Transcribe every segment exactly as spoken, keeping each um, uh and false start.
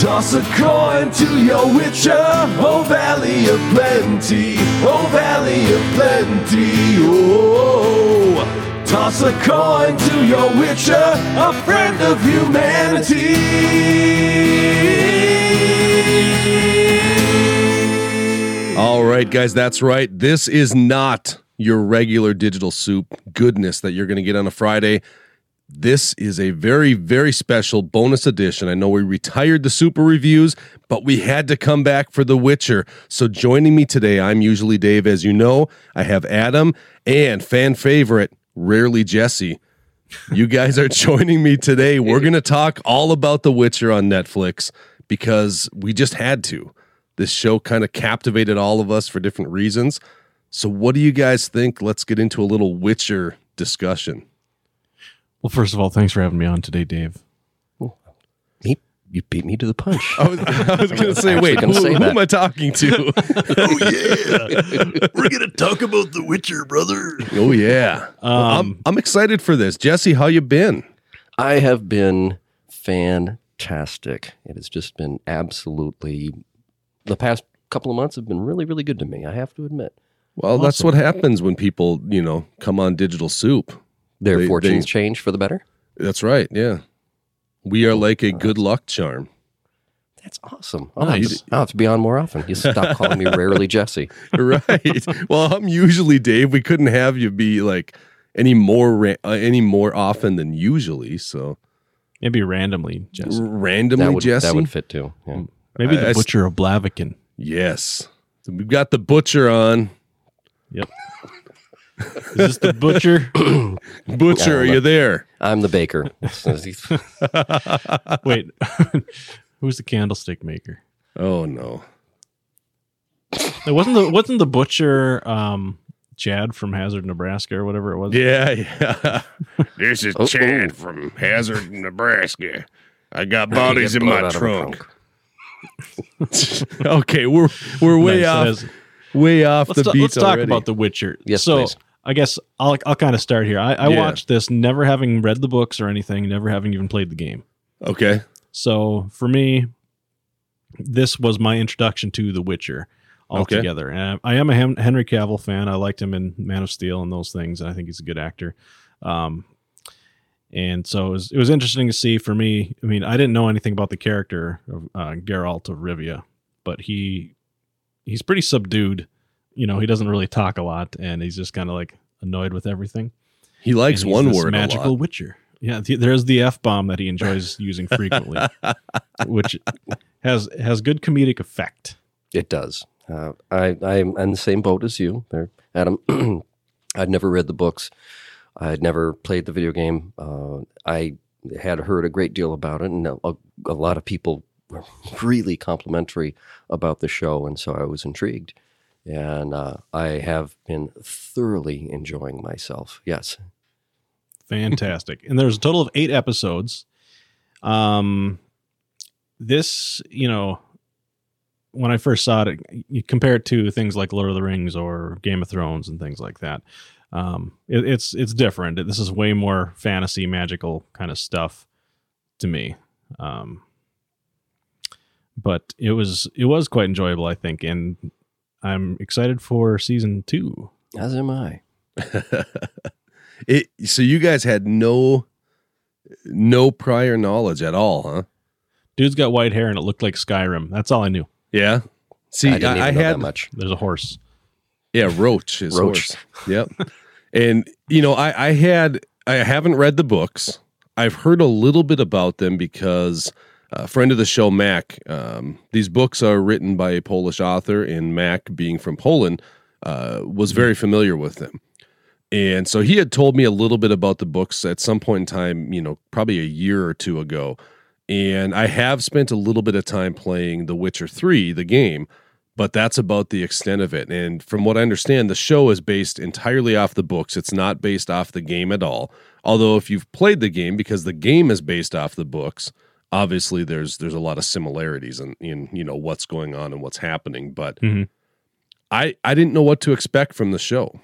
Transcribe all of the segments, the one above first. Toss a coin to your witcher, oh Valley of Plenty, oh Valley of Plenty, oh. Toss a coin to your witcher, a friend of humanity. All right, guys, that's right. This is not your regular digital soup goodness that you're going to get on a Friday. This is a very, very special bonus edition. I know we retired the super reviews, but we had to come back for The Witcher. So joining me today, I'm usually Dave, as you know. I have Adam and fan favorite, rarely Jesse. You guys are joining me today. We're going to talk all about The Witcher on Netflix because we just had to. This show kind of captivated all of us for different reasons. So what do you guys think? Let's get into a little Witcher discussion. Well, first of all, thanks for having me on today, Dave. Oh, me, you beat me to the punch. I was, was going to say, wait, who, say who am I talking to? Oh, yeah. We're going to talk about The Witcher, brother. Oh, yeah. Um, well, I'm, I'm excited for this. Jesse, how you been? I have been fantastic. It has just been absolutely, the past couple of months have been really, really good to me, I have to admit. Well, awesome. That's what happens when people, you know, come on Digital Soup. Their they, fortunes they, change for the better? That's right, yeah. We are like a good luck charm. That's awesome. I'll, nice. have, to, I'll have to be on more often. You stop calling me rarely Jesse. Right. Well, I'm usually Dave. We couldn't have you be like any more uh, any more often than usually, so. Maybe randomly Jesse. Randomly that would, Jesse? That would fit too. Yeah. Maybe I, the I, Butcher I, of Blaviken. Yes. So we've got the Butcher on. Yep. Is this the butcher? Butcher, are you there? I'm the baker. Wait, who's the candlestick maker? Oh no, it wasn't the wasn't the butcher um, Chad from Hazard, Nebraska, or whatever it was. Yeah, yeah. This is oh, Chad oh. from Hazard, Nebraska. I got bodies in my trunk. trunk. Okay, we're we're way nice, off, way off let's the ta- beat. Let's talk already. about The Witcher. Yes, so, please. I guess I'll I'll kind of start here. I, I yeah. watched this never having read the books or anything, never having even played the game. Okay. So for me, this was my introduction to The Witcher altogether. Okay. And I, I am a Hem- Henry Cavill fan. I liked him in Man of Steel and those things, and I think he's a good actor. Um, and so it was, it was interesting to see for me. I mean, I didn't know anything about the character of uh, Geralt of Rivia, but he he's pretty subdued. You know, he doesn't really talk a lot, and he's just kind of like annoyed with everything. He likes one word a lot. Magical witcher. Yeah, th- there's the F-bomb that he enjoys using frequently, which has has good comedic effect. It does. Uh, I, I'm in the same boat as you there, Adam. I'd never read the books. I'd never played the video game. Uh, I had heard a great deal about it, and a, a lot of people were really complimentary about the show, and so I was intrigued. And uh, I have been thoroughly enjoying myself. Yes. Fantastic. And there's a total of eight episodes. Um, this, you know, when I first saw it, you compare it to things like Lord of the Rings or Game of Thrones and things like that. Um, it, it's, it's different. This is way more fantasy, magical kind of stuff to me. Um, but it was, it was quite enjoyable, I think. And I'm excited for season two. As am I. it, so you guys had no no prior knowledge at all, huh? Dude's got white hair and it looked like Skyrim. That's all I knew. Yeah. See, I, didn't I, even I know had that much. There's a horse. Yeah, Roach is Roach. Horse. Yep. And you know, I, I had I haven't read the books. I've heard a little bit about them because a uh, friend of the show, Mac, um, these books are written by a Polish author, and Mac, being from Poland, uh, was very familiar with them. And so he had told me a little bit about the books at some point in time, you know, probably a year or two ago. And I have spent a little bit of time playing The Witcher three, the game, but that's about the extent of it. And from what I understand, the show is based entirely off the books. It's not based off the game at all. Although if you've played the game, because the game is based off the books, obviously, there's there's a lot of similarities in, in you know what's going on and what's happening, but mm-hmm. I I didn't know what to expect from the show.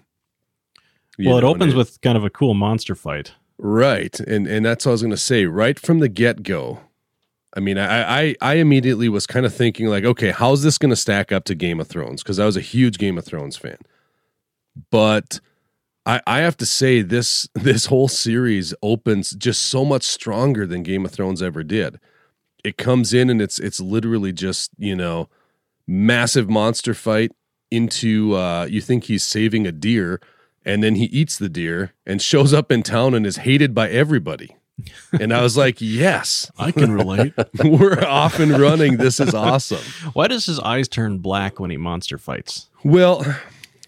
You well, it know, opens it, with kind of a cool monster fight, right? And and that's what I was going to say right from the get go. I mean, I, I I immediately was kind of thinking like, okay, how's this going to stack up to Game of Thrones? Because I was a huge Game of Thrones fan. But I, I have to say this this whole series opens just so much stronger than Game of Thrones ever did. It comes in and it's it's literally just, you know, massive monster fight into uh, you think he's saving a deer, and then he eats the deer and shows up in town and is hated by everybody. And I was like, yes, I can relate. We're off and running. This is awesome. Why does his eyes turn black when he monster fights? Well,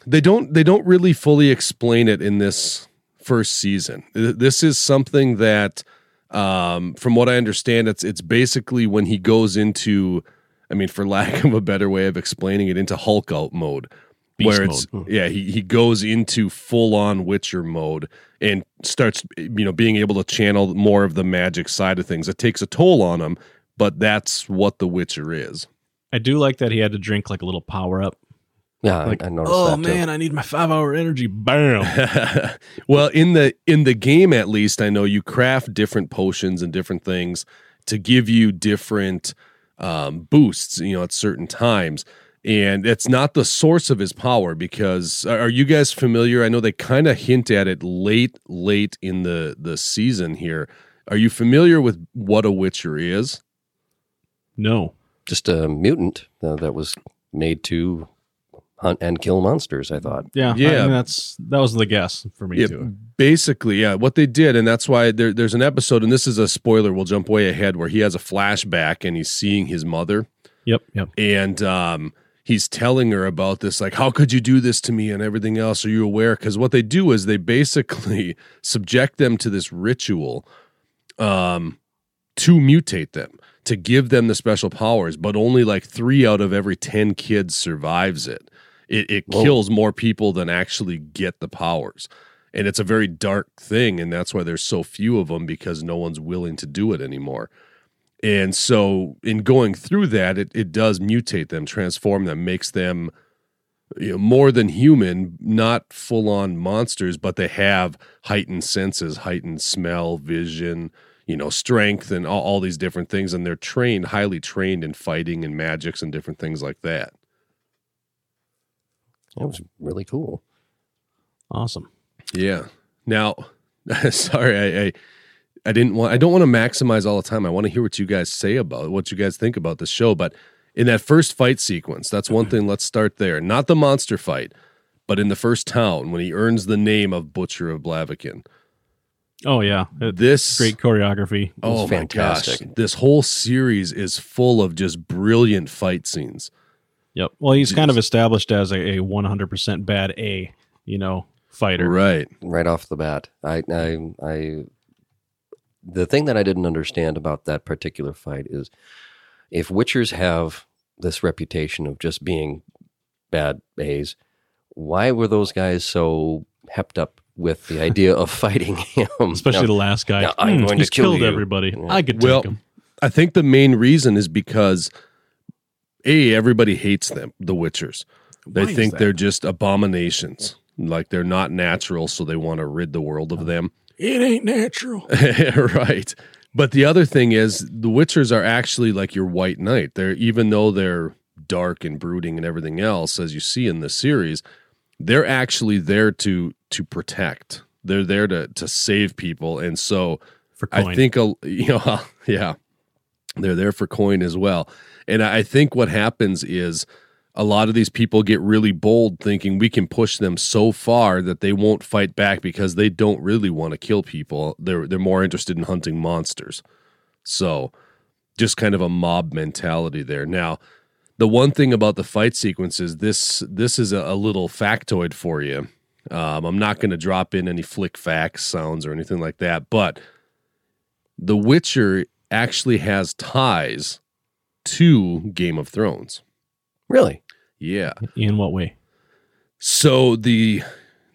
they don't they don't really fully explain it in this first season. This is something that, um, from what I understand, it's it's basically when he goes into, I mean, for lack of a better way of explaining it, into Hulk out mode. Beast where it's mode. yeah he, he goes into full-on Witcher mode and starts, you know, being able to channel more of the magic side of things. It takes a toll on him, but that's what the Witcher is. I do like that he had to drink like a little power up. Yeah, like, I, I noticed oh, that. Oh man, I need my five-hour energy. Bam. Well, in the in the game at least, I know you craft different potions and different things to give you different um, boosts, you know, at certain times. And it's not the source of his power because, are you guys familiar? I know they kind of hint at it late, late in the, the season here. Are you familiar with what a Witcher is? No. Just a mutant uh, that was made to hunt and kill monsters, I thought. Yeah, yeah. I mean, that's that was the guess for me, yeah, too. Basically, yeah, what they did, and that's why there, there's an episode, and this is a spoiler, we'll jump way ahead, where he has a flashback and he's seeing his mother. Yep, yep. And... um he's telling her about this, like, how could you do this to me and everything else? Are you aware? Because what they do is they basically subject them to this ritual um, to mutate them, to give them the special powers, but only like three out of every ten kids survives it. It, it kills more people than actually get the powers. And it's a very dark thing, and that's why there's so few of them, because no one's willing to do it anymore. And so in going through that, it, it does mutate them, transform them, makes them, you know, more than human, not full-on monsters, but they have heightened senses, heightened smell, vision, you know, strength, and all, all these different things. And they're trained, highly trained in fighting and magics and different things like that. That was really cool. Awesome. Yeah. Now, sorry, I... I I didn't want. I don't want to maximize all the time. I want to hear what you guys say about what you guys think about the show. But in that first fight sequence, that's one thing. Let's start there. Not the monster fight, but in the first town when he earns the name of Butcher of Blaviken. Oh yeah, it, this great choreography. Oh my gosh, this whole series is full of just brilliant fight scenes. Yep. Well, he's Jeez. kind of established as a one hundred percent bad A, you know, fighter. Right. Right off the bat, I I. I The thing that I didn't understand about that particular fight is, if Witchers have this reputation of just being bad A's, why were those guys so hepped up with the idea of fighting him? Especially now, the last guy. Now, I'm mm, going he's to kill killed you. everybody. Yeah. I could well, take him. I think the main reason is because, A, everybody hates them, the Witchers. They why think they're just abominations. Like, they're not natural, so they want to rid the world of them. It ain't natural. Right. But the other thing is, the Witchers are actually like your white knight. They're, even though they're dark and brooding and everything else, as you see in the series, they're actually there to to protect. They're there to, to save people. And so for coin. I think, a, you know, yeah, they're there for coin as well. And I think what happens is, a lot of these people get really bold, thinking we can push them so far that they won't fight back because they don't really want to kill people. They're they're more interested in hunting monsters. So just kind of a mob mentality there. Now, the one thing about the fight sequence is this, this is a, a little factoid for you. Um, I'm not going to drop in any flick facts, sounds, or anything like that, but The Witcher actually has ties to Game of Thrones. Really? Yeah. In what way? So the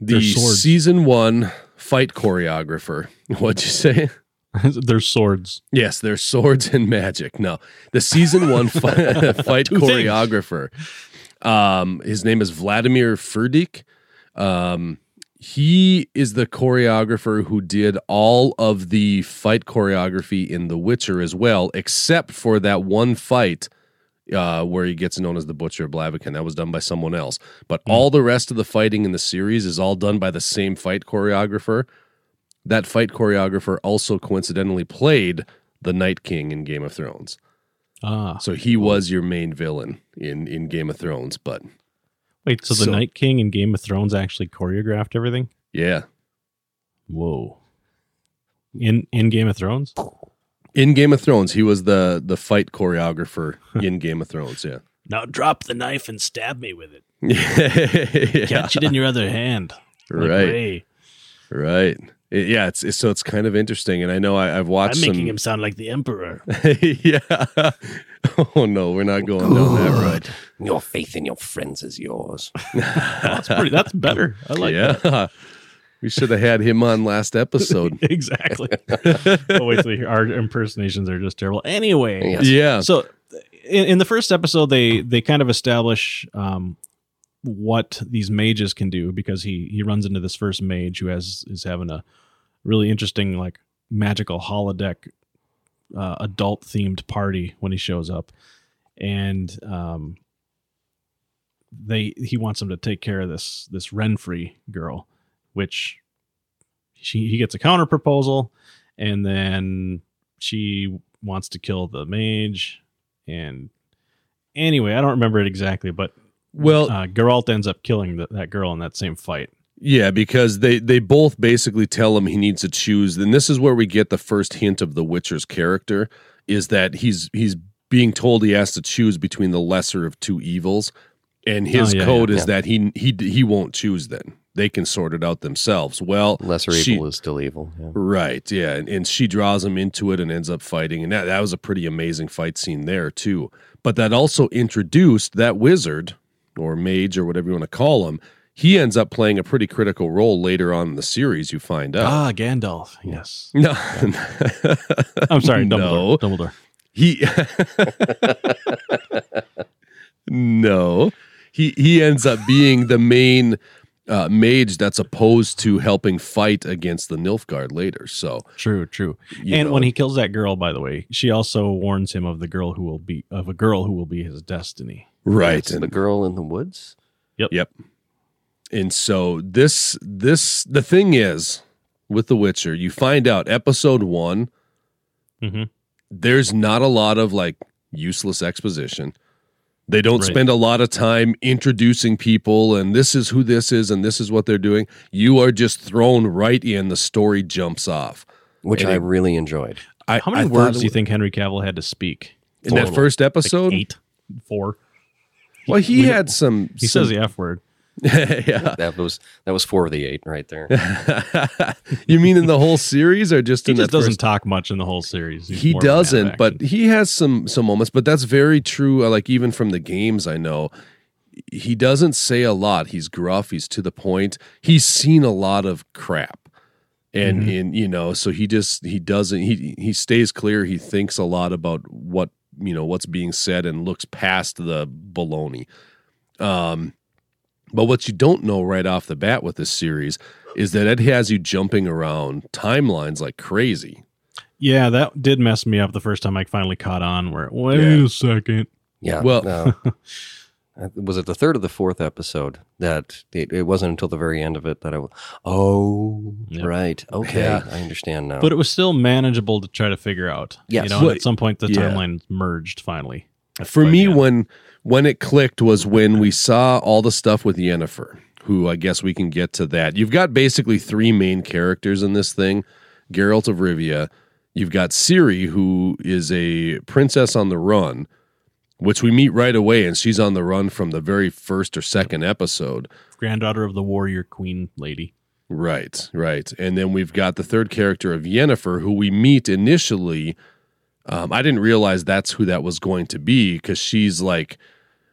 the season one fight choreographer, what'd you say? They're swords. Yes, they're swords and magic. No, the season one fight, fight choreographer, um, his name is Vladimír Furdík. Um, He is the choreographer who did all of the fight choreography in The Witcher as well, except for that one fight uh, where he gets known as the Butcher of Blaviken. That was done by someone else. But mm. all the rest of the fighting in the series is all done by the same fight choreographer. That fight choreographer also coincidentally played the Night King in Game of Thrones. Ah, so he was your main villain in, in Game of Thrones, but... Wait, so the so, Night King in Game of Thrones actually choreographed everything? Yeah. Whoa. In in Game of Thrones? In Game of Thrones, he was the, the fight choreographer in Game of Thrones, yeah. Now drop the knife and stab me with it. yeah. Catch it in your other hand. Like right. Ray. Right. It, yeah, it's, it's so it's kind of interesting, and I know I, I've watched I'm making some... him sound like the Emperor. yeah. Oh, no, we're not going Good. down that road. Your faith in your friends is yours. that's pretty. That's better. I like yeah. that. We should have had him on last episode. exactly. oh, wait, so our impersonations are just terrible. Anyway. Yes. Yeah. So in, in the first episode, they, they kind of establish um, what these mages can do, because he, he runs into this first mage who has is having a really interesting like magical holodeck Uh, adult themed party when he shows up, and um, they he wants him to take care of this this Renfri girl, which she he gets a counter proposal, and then she wants to kill the mage. And anyway, I don't remember it exactly, but well, uh, Geralt ends up killing the, that girl in that same fight. Yeah, because they, they both basically tell him he needs to choose, and this is where we get the first hint of the Witcher's character, is that he's he's being told he has to choose between the lesser of two evils, and his oh, yeah, code yeah, is yeah. that he he he won't choose then. They can sort it out themselves. Well, lesser she, evil is still evil. Yeah. Right, yeah, and, and she draws him into it and ends up fighting, and that, that was a pretty amazing fight scene there, too. But that also introduced that wizard, or mage, or whatever you want to call him. He ends up playing a pretty critical role later on in the series, you find out. Ah, Gandalf, yes. No. Yeah. I'm sorry, Dumbledore. No. Dumbledore. He No. He he ends up being the main uh, mage that's opposed to helping fight against the Nilfgaard later. So True, true. And know. when he kills that girl, by the way, she also warns him of the girl who will be of a girl who will be his destiny. Right. And the girl in the woods? Yep. Yep. And so this, this, the thing is with The Witcher, you find out episode one, mm-hmm. there's not a lot of like useless exposition. They don't right. spend a lot of time introducing people and this is who this is and this is what they're doing. You are just thrown right in. The story jumps off. Which and I it, really enjoyed. I, How many I words do you think Henry Cavill had to speak? In that first episode? Like eight, four. Well, he, he had some... He some, says the F word. yeah. That was that was four of the eight right there. You mean in the whole series or just in he just the doesn't first... talk much in the whole series. He's he doesn't, but he has some some moments, but that's very true. Like even from the games I know, he doesn't say a lot. He's gruff, he's to the point. He's seen a lot of crap. And mm-hmm. in you know, so he just he doesn't he he stays clear, he thinks a lot about what, you know, what's being said and looks past the baloney. Um But what you don't know right off the bat with this series is that it has you jumping around timelines like crazy. Yeah, that did mess me up the first time I finally caught on where, wait yeah. a second. Yeah. Well, uh, was it the third or the fourth episode that it, it wasn't until the very end of it that I was, oh, yep. right. Okay. Yeah. I understand now. But it was still manageable to try to figure out. Yes. You know, well, at some point the yeah. timeline merged finally. That's For me, yeah. when when it clicked was when we saw all the stuff with Yennefer, who I guess we can get to that. You've got basically three main characters in this thing. Geralt of Rivia, you've got Ciri, who is a princess on the run, which we meet right away, and she's on the run from the very first or second episode. Granddaughter of the warrior queen lady. Right, right. And then we've got the third character of Yennefer, who we meet initially... Um, I didn't realize that's who that was going to be because she's like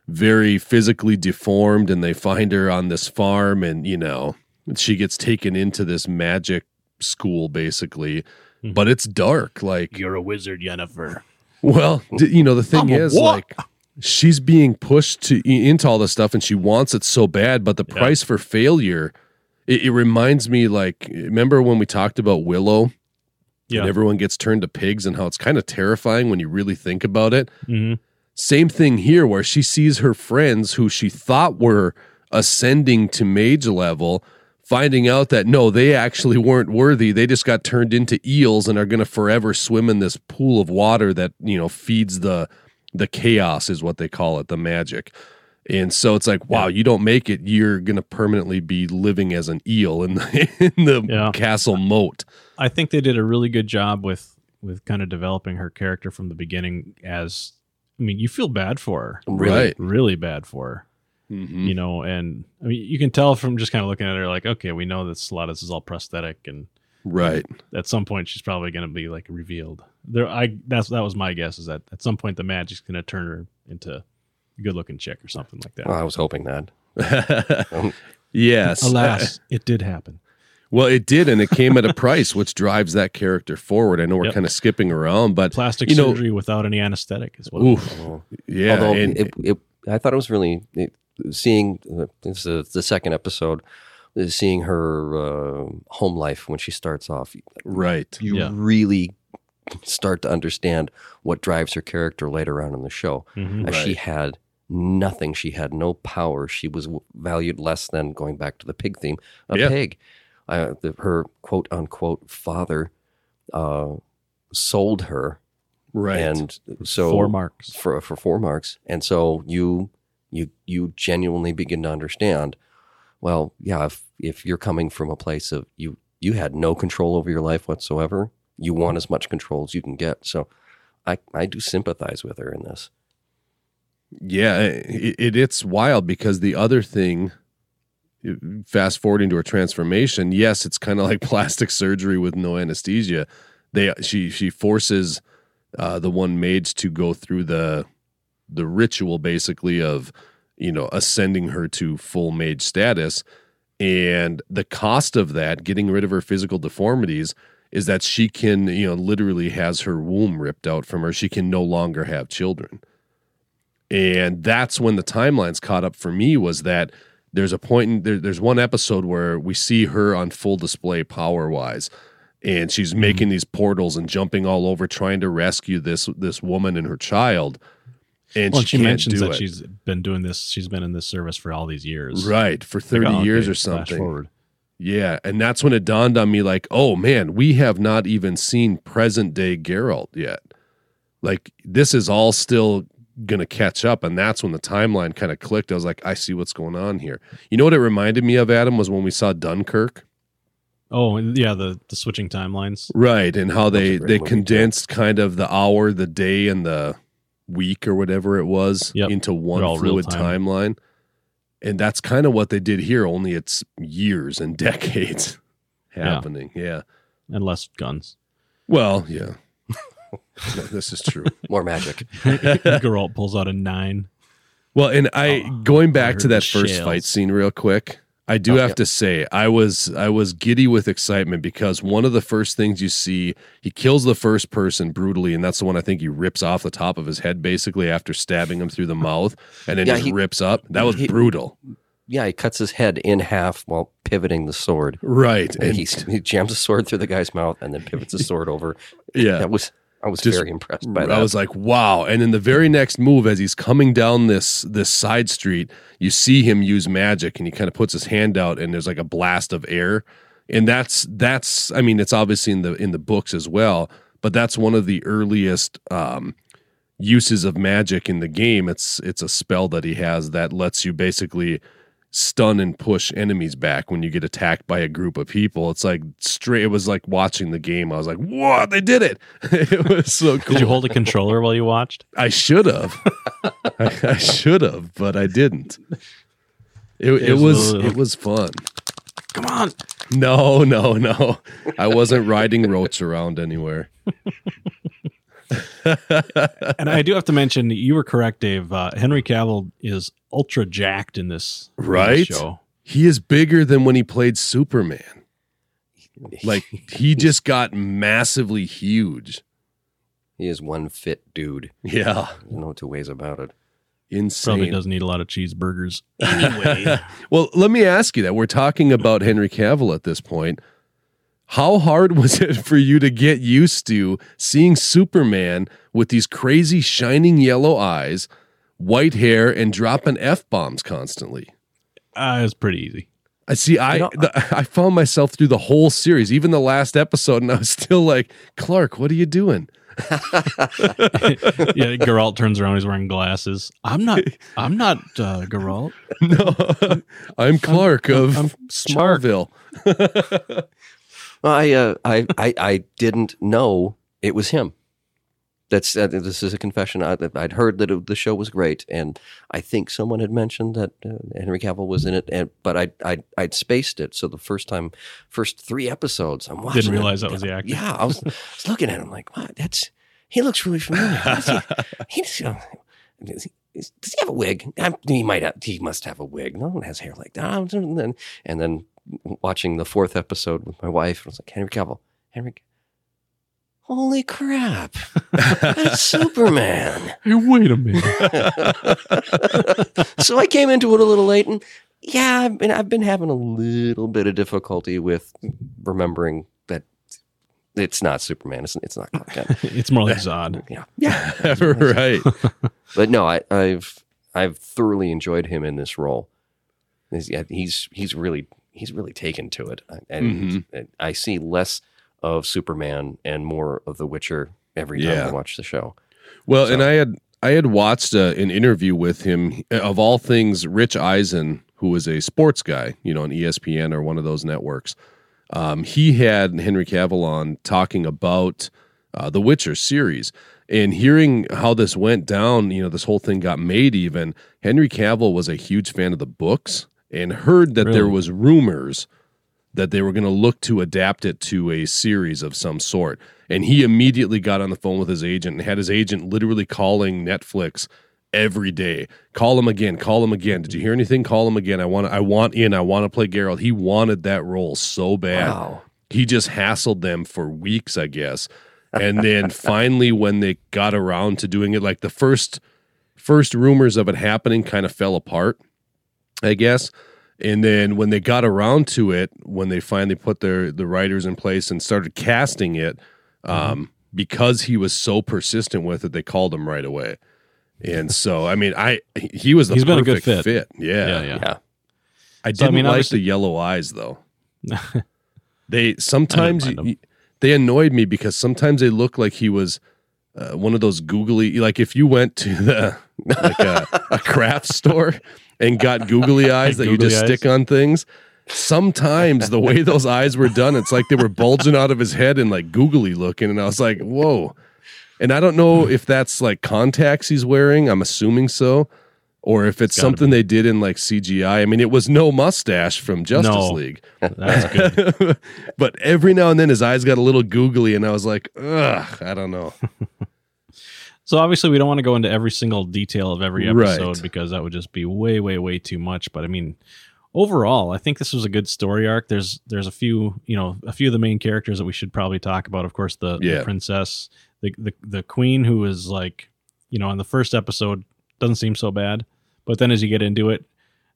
very physically deformed and they find her on this farm and, you know, she gets taken into this magic school basically, mm-hmm. but it's dark. Like you're a wizard, Yennefer. Well, d- you know, the thing I'm is like she's being pushed to into all this stuff and she wants it so bad, but the yeah. price for failure It, it reminds me, like, remember when we talked about Willow? Yeah. And everyone gets turned to pigs and how it's kind of terrifying when you really think about it. Mm-hmm. Same thing here, where she sees her friends who she thought were ascending to mage level, finding out that, no, they actually weren't worthy. They just got turned into eels and are going to forever swim in this pool of water that, you know, feeds the the chaos, is what they call it, the magic. And so it's like, wow, yeah. you don't make it, you're going to permanently be living as an eel in the, in the yeah. castle moat. I think they did a really good job with, with kind of developing her character from the beginning as, I mean, you feel bad for her. Really, right. Really bad for her. Mm-hmm. You know, and I mean, you can tell from just kind of looking at her like, okay, we know this, a lot of this is all prosthetic. And right. at some point, she's probably going to be like revealed. There, I that's That was my guess, is that at some point the magic's going to turn her into good looking chick or something like that. Well, I was hoping that. um, yes. Alas, it did happen. Well, it did, and it came at a price, which drives that character forward. I know we're yep. kind of skipping around, but plastic you know, surgery without any anesthetic as well. Oof. Oh. Yeah. Although and, it, it, I thought it was really it, seeing uh, this is the second episode, uh, seeing her uh, home life when she starts off. Right. You yeah. really start to understand what drives her character later on in the show. Mm-hmm, uh, right. She had nothing. She had no power. She was w- valued less than, going back to the pig theme, a yeah. pig. Uh, the, her quote unquote father uh, sold her, right? And so four marks for for four marks. And so you you you genuinely begin to understand. Well, yeah, if if you're coming from a place of you you had no control over your life whatsoever, you want as much control as you can get. So, I I do sympathize with her in this. Yeah, it, it it's wild, because the other thing. Fast forwarding to her transformation, yes, it's kind of like plastic surgery with no anesthesia. They she she forces uh, the one mage to go through the the ritual, basically, of, you know, ascending her to full mage status, and the cost of that, getting rid of her physical deformities, is that she can, you know, literally has her womb ripped out from her. She can no longer have children, and that's when the timelines caught up for me. Was that There's a point in there, there's one episode where we see her on full display power wise, and she's making these portals and jumping all over trying to rescue this this woman and her child. And well, she, she can't mentions do that it. She's been doing this. She's been in this service for all these years, right? For thirty like, oh, okay, years or something. Yeah, and that's when it dawned on me, like, oh man, we have not even seen present day Geralt yet. Like, this is all still going to catch up, and that's when the timeline kind of clicked. I was like, I see what's going on here. You know what it reminded me of, Adam, was when we saw Dunkirk. Oh, yeah, the, the switching timelines. Right, and how they, they condensed too. Kind of the hour, the day, and the week or whatever it was yep. into one fluid time. timeline. And that's kind of what they did here, only it's years and decades happening. Yeah. yeah. And less guns. Well, yeah. No, this is true. More magic. Geralt pulls out a nine. Well, and I oh, going back I to that first shales. fight scene real quick, I do oh, have yeah. to say I was I was giddy with excitement, because one of the first things you see, he kills the first person brutally, and that's the one I think he rips off the top of his head, basically, after stabbing him through the mouth, and then yeah, just he rips up. That was he, brutal. Yeah, he cuts his head in half while pivoting the sword. Right. And, and he, he jams the sword through the guy's mouth and then pivots the sword over. Yeah. That was I was Just, very impressed by that. I was like, wow. And in the very next move, as he's coming down this this side street, you see him use magic, and he kind of puts his hand out, and there's like a blast of air. And that's that's I mean, it's obviously in the in the books as well, but that's one of the earliest um, uses of magic in the game. It's it's a spell that he has that lets you basically stun and push enemies back when you get attacked by a group of people. It's like straight. It was like watching the game. I was like, "Whoa, they did it!" It was so cool. Did you hold a controller while you watched? I should have. I, I should have, but I didn't. It, it, it was. Little... It was fun. Come on! No, no, no! I wasn't riding Roach around anywhere. And I do have to mention, you were correct, Dave. Uh, Henry Cavill is ultra jacked in this, right? In this show. He is bigger than when he played Superman. Like, he just got massively huge. He is one fit dude. Yeah. There's no two ways about it. Insane. Probably doesn't eat a lot of cheeseburgers. Anyway. Well, let me ask you that. We're talking about Henry Cavill at this point. How hard was it for you to get used to seeing Superman with these crazy shining yellow eyes, white hair, and dropping F-bombs constantly? Uh, it was pretty easy. I see. I I, the, I found myself through the whole series, even the last episode, and I was still like, Clark, what are you doing? Yeah, Geralt turns around. He's wearing glasses. I'm not. I'm not uh, Geralt. No, I'm Clark I'm, of I'm, I'm Smartville. Well, I, uh, I I I didn't know it was him. That's uh, this is a confession. I, I'd heard that it, the show was great, and I think someone had mentioned that uh, Henry Cavill was in it, and but I I I'd spaced it. So the first time, first three episodes, I'm watching. Didn't realize it, that was the actor. Yeah, I was, I was looking at him like, wow, that's he looks really familiar. He, he, uh, does, he, does he have a wig? I, he might have. He must have a wig. No one has hair like that. And then, and then watching the fourth episode with my wife, I was like, Henry Cavill, Henry. Holy crap. That's Superman. Hey, wait a minute. So I came into it a little late, and yeah, I've been, I've been having a little bit of difficulty with remembering that it's not Superman. It's, it's not Clark Kent. It's more like Zod. Yeah. Yeah. Right. But no, I, I've I've thoroughly enjoyed him in this role. He's he's, he's really he's really taken to it. And mm-hmm. I see less of Superman and more of The Witcher every time yeah. I watch the show. Well, so. and I had I had watched uh, an interview with him, of all things, Rich Eisen, who was a sports guy, you know, on E S P N or one of those networks. Um, he had Henry Cavill on talking about uh, The Witcher series, and hearing how this went down, you know, this whole thing got made even. Henry Cavill was a huge fan of the books and heard that really? there was rumors that they were going to look to adapt it to a series of some sort. And he immediately got on the phone with his agent and had his agent literally calling Netflix every day. Call him again, call him again. Did you hear anything? Call him again. I want I want in, I want to play Geralt. He wanted that role so bad. Wow. He just hassled them for weeks, I guess. And then finally when they got around to doing it, like the first first rumors of it happening kind of fell apart, I guess. And then when they got around to it, when they finally put their the writers in place and started casting it, um, mm-hmm. because he was so persistent with it, they called him right away. And so, I mean, I he was the He's perfect been a good fit. fit. Yeah. Yeah, yeah, yeah. I didn't so, I mean, like the yellow eyes though. They sometimes he, they annoyed me because sometimes they looked like he was uh, one of those googly. Like if you went to the like a, a craft store. And got googly eyes that googly you just eyes. stick on things. Sometimes the way those eyes were done, it's like they were bulging out of his head and like googly looking. And I was like, whoa. And I don't know if that's like contacts he's wearing. I'm assuming so. Or if it's, it's something be. they did in like C G I. I mean, it was no mustache from Justice no, League. That's good. But every now and then his eyes got a little googly. And I was like, ugh, I don't know. So obviously we don't want to go into every single detail of every episode right. because that would just be way, way, way too much. But I mean, overall, I think this was a good story arc. There's there's a few, you know, a few of the main characters that we should probably talk about. Of course, the, yeah. the princess, the, the the queen, who is like, you know, in the first episode doesn't seem so bad. But then as you get into it,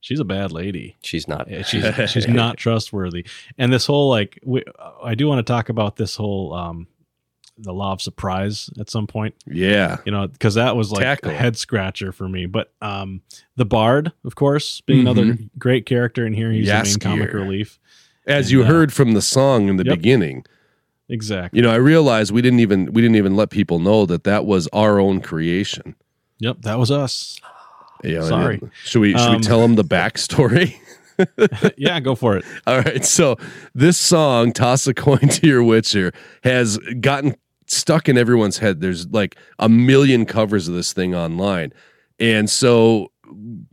she's a bad lady. She's not. She's she's not trustworthy. And this whole like, we, I do want to talk about this whole um the law of surprise at some point. Yeah. You know, because that was like Tackle. a head scratcher for me. But um, the Bard, of course, being mm-hmm. another great character in here. He's Yaskier. the main comic relief. As and, you uh, heard from the song in the yep. beginning. Exactly. You know, I realized we didn't even we didn't even let people know that that was our own creation. Yep, that was us. Yeah, Sorry. Should we, should um, we tell them the backstory? Yeah, go for it. All right. So this song, Toss a Coin to Your Witcher, has gotten stuck in everyone's head. There's like a million covers of this thing online. And so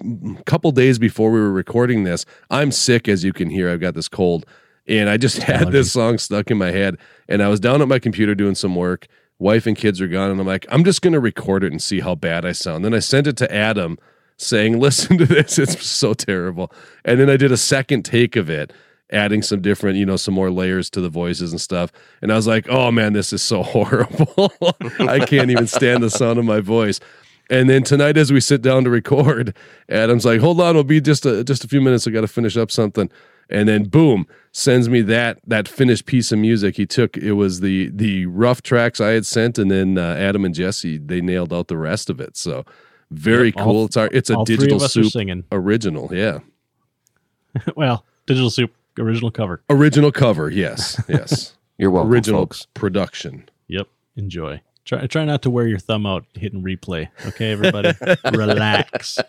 a couple days before we were recording this, I'm sick, as you can hear. I've got this cold. And I just had this song stuck in my head. And I was down at my computer doing some work. Wife and kids are gone. And I'm like, I'm just going to record it and see how bad I sound. Then I sent it to Adam saying, listen to this. It's so terrible. And then I did a second take of it, adding some different, you know, some more layers to the voices and stuff. And I was like, oh man, this is so horrible. I can't even stand the sound of my voice. And then tonight, as we sit down to record, Adam's like, hold on, we'll be just a, just a few minutes. I got to finish up something. And then boom, sends me that that finished piece of music he took. It was the the rough tracks I had sent, and then uh, Adam and Jesse, they nailed out the rest of it. So very yeah, cool. All, it's our, it's a digitalSoup original, yeah. Well, digitalSoup original cover. Original cover, yes, yes. You're welcome, original folks. Production. Yep, enjoy. Try try not to wear your thumb out hitting replay. Okay, everybody, relax.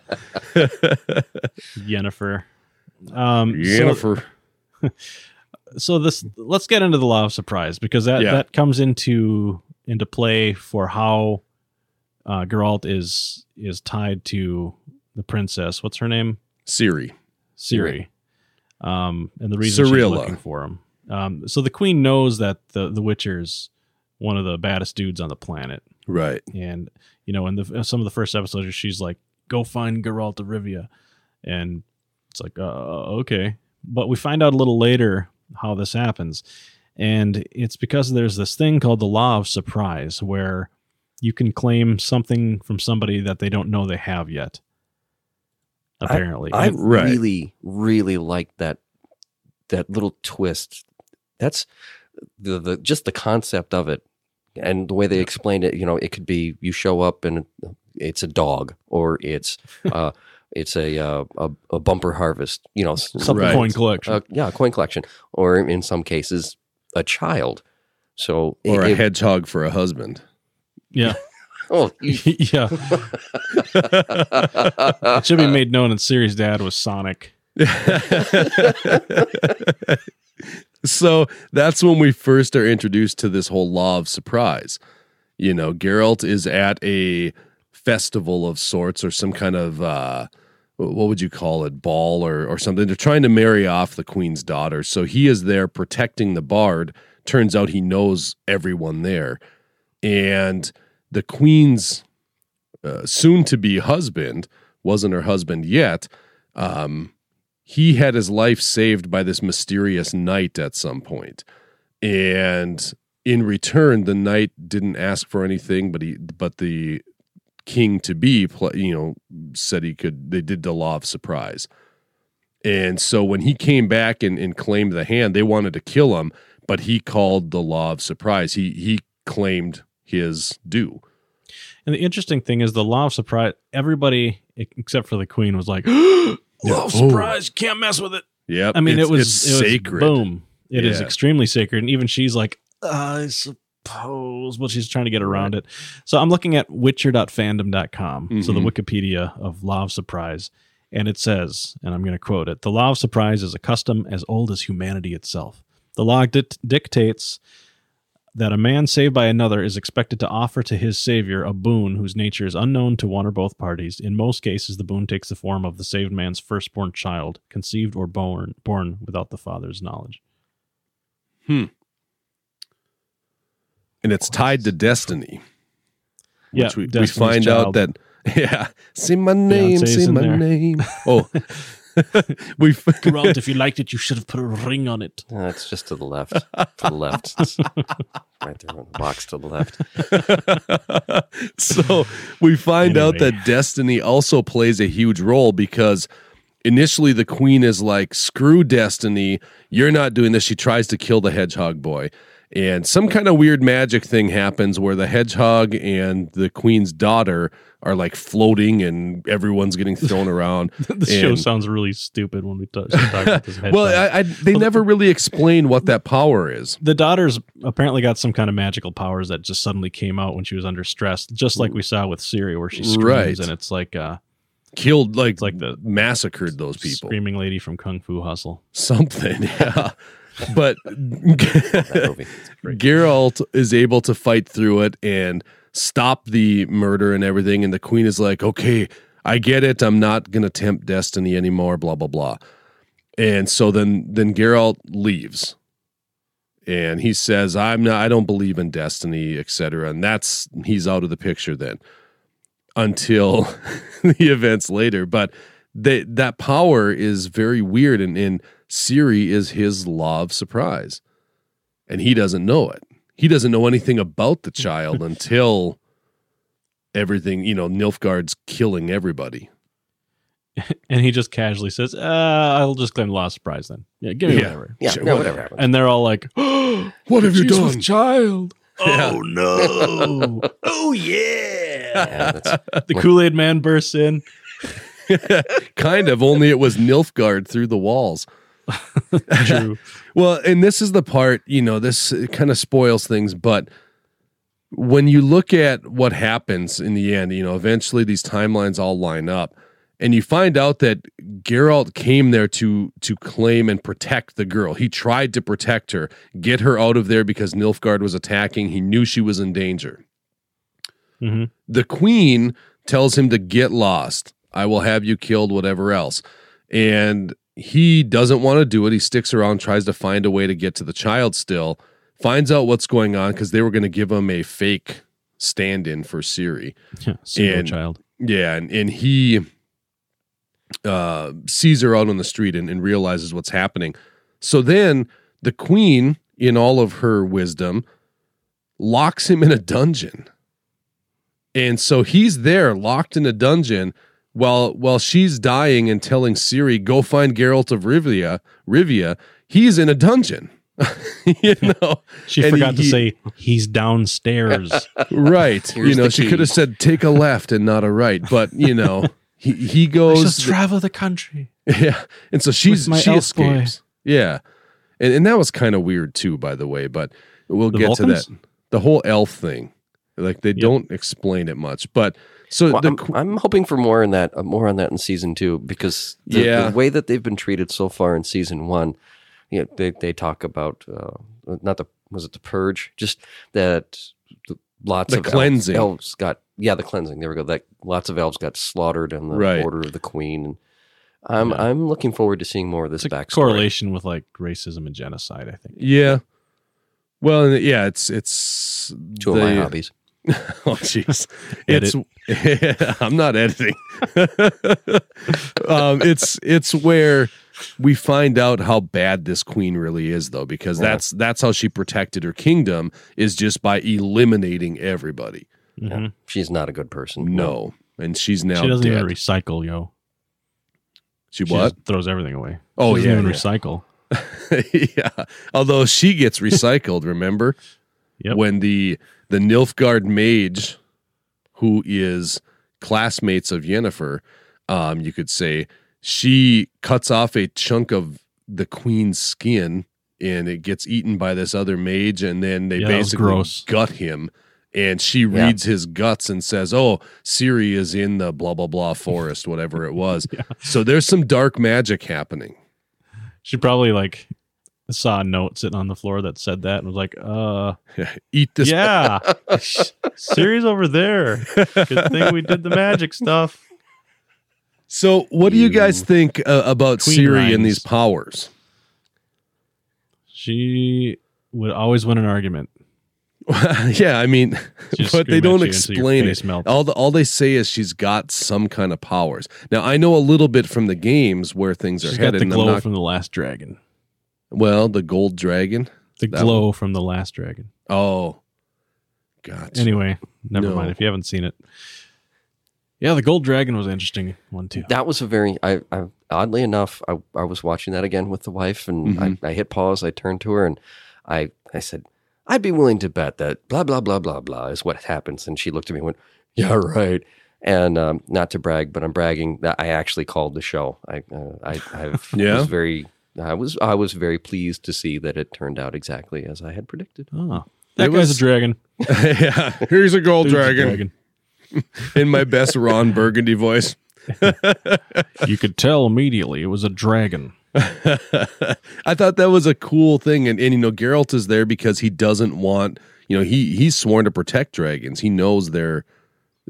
Yennefer. Um, Yennefer. So, so this, let's get into the law of surprise, because that, yeah. that comes into into play for how uh, Geralt is is tied to the princess. What's her name? Ciri. Ciri. Um, and the reason Cirilla. She's looking for him. Um, so the queen knows that the the Witcher's one of the baddest dudes on the planet, right? And you know, in the some of the first episodes, she's like, "Go find Geralt of Rivia," and it's like, uh, okay. But we find out a little later how this happens. And it's because there's this thing called the law of surprise, where you can claim something from somebody that they don't know they have yet. Apparently. I, I right. really, really like that, that little twist. That's the, the, just the concept of it. And the way they explained it, you know, it could be, you show up and it's a dog, or it's, uh, It's a, uh, a a bumper harvest, you know, something right. coin collection. Uh, yeah, coin collection, or in some cases, a child. So or it, a it, hedgehog for a husband. Yeah. Oh, yeah. It should be made known that Ciri's dad was Sonic. So that's when we first are introduced to this whole law of surprise. You know, Geralt is at a festival of sorts, or some kind of uh, what would you call it? Ball or, or something. They're trying to marry off the queen's daughter. So he is there protecting the bard. Turns out he knows everyone there. And the queen's uh, soon-to-be husband, wasn't her husband yet, um, he had his life saved by this mysterious knight at some point. And in return, the knight didn't ask for anything, but he, but the king to be, you know, said he could, they did the law of surprise. And so when he came back and, and claimed the hand, they wanted to kill him, but he called the law of surprise. He, he claimed his due. And the interesting thing is the law of surprise, everybody except for the queen was like, law of surprise, can't mess with it. Yeah. I mean, it was, it's it was sacred. Boom. It yeah. is extremely sacred. And even she's like, I suppose. Pose, but she's trying to get around right. it. So I'm looking at witcher dot fandom dot com, mm-hmm. so the Wikipedia of Law of Surprise, and it says, and I'm going to quote it, the Law of Surprise is a custom as old as humanity itself. The law di- dictates that a man saved by another is expected to offer to his savior a boon whose nature is unknown to one or both parties. In most cases, the boon takes the form of the saved man's firstborn child, conceived or born, born without the father's knowledge. Hmm. And it's tied to destiny. Yeah, we, we find child. out that yeah, say my name, Beyonce's say my there. name. Oh, we Geralt, if you liked it, you should have put a ring on it. No, it's just to the left, to the left, it's right there on the box to the left. So we find anyway. out that destiny also plays a huge role, because initially the queen is like, "Screw destiny, you're not doing this." She tries to kill the hedgehog boy. And some kind of weird magic thing happens where the hedgehog and the queen's daughter are like floating and everyone's getting thrown around. The and... show sounds really stupid when we talk, talk about this hedgehog. Well, I, I, they but never really explain what that power is. The daughter's apparently got some kind of magical powers that just suddenly came out when she was under stress, just like we saw with Ciri, where she screams right. and it's like... Uh, Killed, like, it's like the massacred those people. Screaming lady from Kung Fu Hustle. Something, yeah. But Geralt is able to fight through it and stop the murder and everything. And the queen is like, okay, I get it. I'm not going to tempt destiny anymore, blah, blah, blah. And so then, then Geralt leaves. And he says, I'm not, I don't believe in destiny, et cetera. And that's, he's out of the picture then until the events later. But they, that power is very weird. And in, Ciri is his law of surprise, and he doesn't know it. He doesn't know anything about the child until everything, you know, Nilfgaard's killing everybody. And he just casually says, uh, I'll just claim lost prize then. Yeah, give me yeah. whatever. Yeah, sure, no, whatever. whatever. And they're all like, oh, what have you done, child? Yeah. Oh, no. Oh, yeah. yeah the Kool-Aid man bursts in. Kind of, only it was Nilfgaard through the walls. True. Well, and this is the part, you know, this kind of spoils things, but when you look at what happens in the end, you know, eventually these timelines all line up. And you find out that Geralt came there to to claim and protect the girl. He tried to protect her, get her out of there because Nilfgaard was attacking. He knew she was in danger. Mm-hmm. The queen tells him to get lost. I will have you killed, whatever else. And he doesn't want to do it. He sticks around, tries to find a way to get to the child still, finds out what's going on because they were going to give him a fake stand-in for Ciri. Yeah, super child. Yeah, and, and he... Uh, sees her out on the street and, and realizes what's happening. So then the queen, in all of her wisdom, locks him in a dungeon. And so he's there locked in a dungeon while while she's dying and telling Ciri, go find Geralt of Rivia, Rivia, he's in a dungeon. You know, she and forgot he, to say he's downstairs. Right. Here's you know, she could have said take a left and not a right, but you know, He he goes. I just th- travel the country. Yeah, and so she's she escapes. Boy. Yeah, and and that was kind of weird too, by the way. But we'll the get Vulcans? to that. The whole elf thing, like they yep. don't explain it much. But so well, the, I'm, I'm hoping for more in that, uh, more on that in season two because the, yeah. the way that they've been treated so far in season one, you know, they they talk about uh, not the was it the purge, just that the, lots the of cleansing elves, elves got. Yeah, the cleansing. There we go. That lots of elves got slaughtered on the right. order of the queen. And I'm yeah. I'm looking forward to seeing more of this it's a backstory. Correlation with like racism and genocide, I think. Yeah. Well, yeah, it's it's two the, of my hobbies. Oh, jeez. It's yeah, I'm not editing. um, it's it's where we find out how bad this queen really is, though, because yeah. that's that's how she protected her kingdom is just by eliminating everybody. Yeah. Mm-hmm. She's not a good person. No, and she's now. She doesn't dead. even recycle, yo. She what? She just throws everything away. Oh she yeah, doesn't even yeah. recycle. Yeah, although she gets recycled. Remember, yep. when the the Nilfgaard mage, who is classmates of Yennefer, um, you could say she cuts off a chunk of the queen's skin, and it gets eaten by this other mage, and then they yeah, basically gut him. And she reads yeah. his guts and says, oh, Ciri is in the blah, blah, blah forest, whatever it was. Yeah. So there's some dark magic happening. She probably like saw a note sitting on the floor that said that and was like, uh, eat this. Yeah. Ciri's over there. Good thing we did the magic stuff. So what do you, you guys think uh, about Queen Ciri Rhymes. and these powers? She would always win an argument. Yeah, I mean, just but they don't explain it. All the, all they say is she's got some kind of powers. Now, I know a little bit from the games where things she's are headed. She's got the glow not, from the last dragon. Well, the gold dragon. The glow one. From the last dragon. Oh, gotcha. Anyway, never no. mind if you haven't seen it. Yeah, the gold dragon was an interesting one, too. That was a very, I, I oddly enough, I, I was watching that again with the wife, and mm-hmm. I, I hit pause, I turned to her, and I, I said, I'd be willing to bet that blah, blah, blah, blah, blah is what happens. And she looked at me and went, yeah, right. And um, not to brag, but I'm bragging that I actually called the show. I uh, I, I've, yeah. was very, I was I was very pleased to see that it turned out exactly as I had predicted. Oh, that it guy's was, a dragon. Yeah, here's a gold dragon. A dragon. In my best Ron Burgundy voice. You could tell immediately it was a dragon. I thought that was a cool thing, and, and you know Geralt is there because he doesn't want you know he he's sworn to protect dragons. He knows they're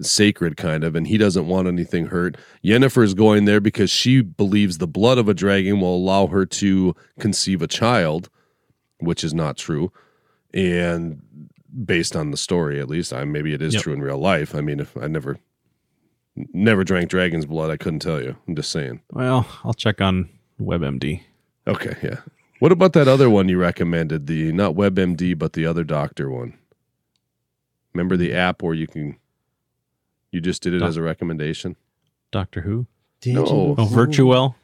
sacred, kind of, and he doesn't want anything hurt. Yennefer is going there because she believes the blood of a dragon will allow her to conceive a child, which is not true, and based on the story, at least, I maybe it is yep. true in real life. I mean, if I never never drank dragon's blood, I couldn't tell you. I'm just saying. Well, I'll check on WebMD. Okay, yeah. What about that other one you recommended? The not WebMD, but the other doctor one. Remember the app where you can You just did it Do- as a recommendation? Doctor Who? No. Oh, Virtuel?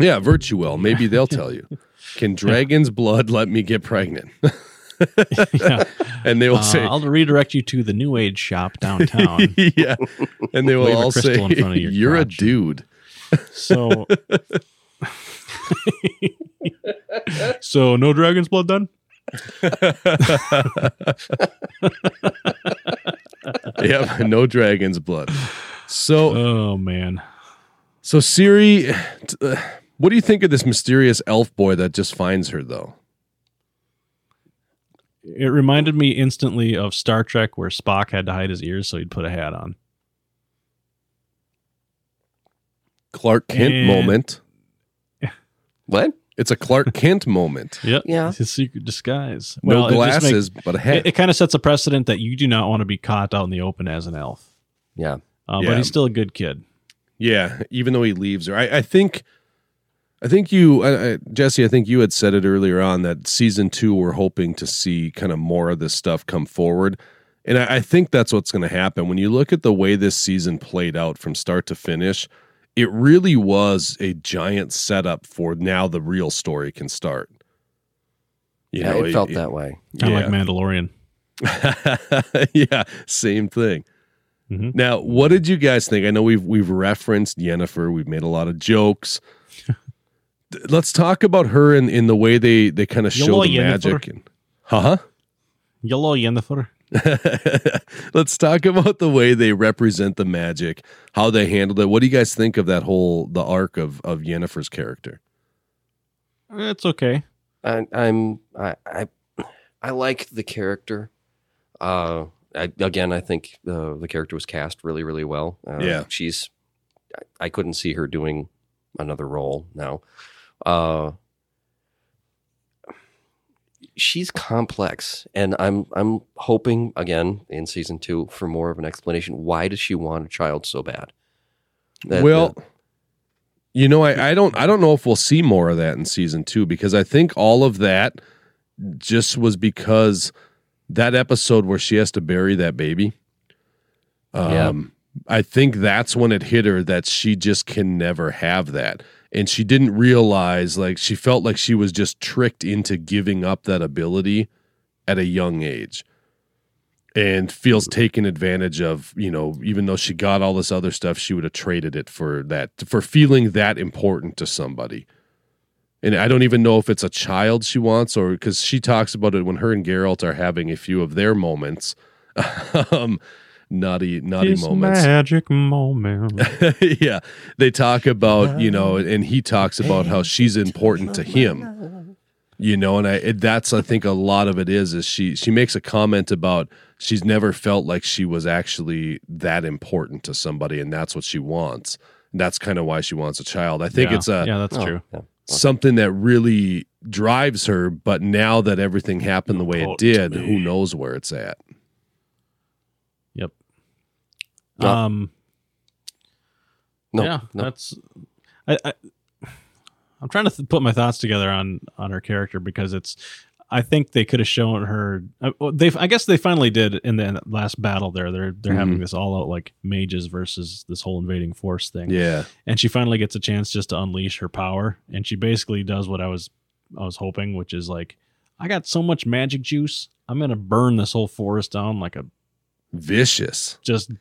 Yeah, Virtuel. Maybe they'll tell you. Can dragon's blood let me get pregnant? Yeah. And they will uh, say, I'll redirect you to the New Age shop downtown. Yeah. And they will all say, your you're crotch. a dude. So, so no dragon's blood done? Yep, no dragon's blood. So, oh man. So Ciri, uh, what do you think of this mysterious elf boy that just finds her though? It reminded me instantly of Star Trek where Spock had to hide his ears so he'd put a hat on. Clark Kent and... moment. What? It's a Clark Kent moment. Yep. Yeah. It's his secret disguise. No well, glasses, makes, but a hat. It, it kind of sets a precedent that you do not want to be caught out in the open as an elf. Yeah. Uh, yeah. But he's still a good kid. Yeah. Even though he leaves her. I, I think, I think you, I, I, Jesse, I think you had said it earlier on that season two, we're hoping to see kind of more of this stuff come forward. And I, I think that's what's going to happen. When you look at the way this season played out from start to finish, it really was a giant setup for now the real story can start. You yeah, know, it felt it, that way. Kind of yeah. like Mandalorian. Yeah, same thing. Mm-hmm. Now, what did you guys think? I know we've we've referenced Yennefer. We've made a lot of jokes. Let's talk about her in, in the way they, they kind of show Yellow the Yennefer. magic. And, huh? Yellow Yennefer. Let's talk about the way they represent the magic, how they handled it. What do you guys think of that whole the arc of of Yennefer's character? It's okay. I, I'm I, I I like the character. Uh, I, again, I think the the character was cast really really well. Uh, yeah, she's I, I couldn't see her doing another role now. Uh, She's complex, and I'm I'm hoping again in season two for more of an explanation. Why does she want a child so bad? That, well, that, you know, I, I don't I don't know if we'll see more of that in season two because I think all of that just was because that episode where she has to bury that baby. Um, yeah. I think that's when it hit her that she just can never have that. And she didn't realize, like, she felt like she was just tricked into giving up that ability at a young age and feels taken advantage of, you know, even though she got all this other stuff, she would have traded it for that, for feeling that important to somebody. And I don't even know if it's a child she wants or because she talks about it when her and Geralt are having a few of their moments. um, Nutty, nutty His moments. Magic moment. Yeah, they talk about you know, and he talks about how she's important to him. You know, and I it, that's I think a lot of it is is she she makes a comment about she's never felt like she was actually that important to somebody, and that's what she wants. And that's kind of why she wants a child. I think yeah, it's a yeah, that's oh, true. Something that really drives her. But now that everything happened the way it did, who knows where it's at. Um, no, yeah, no. that's, I, I, I'm trying to th- put my thoughts together on, on her character because it's, I think they could have shown her, uh, they, I guess they finally did in the last battle there, they're, they're mm-hmm. having this all out like mages versus this whole invading force thing. Yeah. And she finally gets a chance just to unleash her power. And she basically does what I was, I was hoping, which is like, I got so much magic juice. I'm going to burn this whole forest down like a vicious, just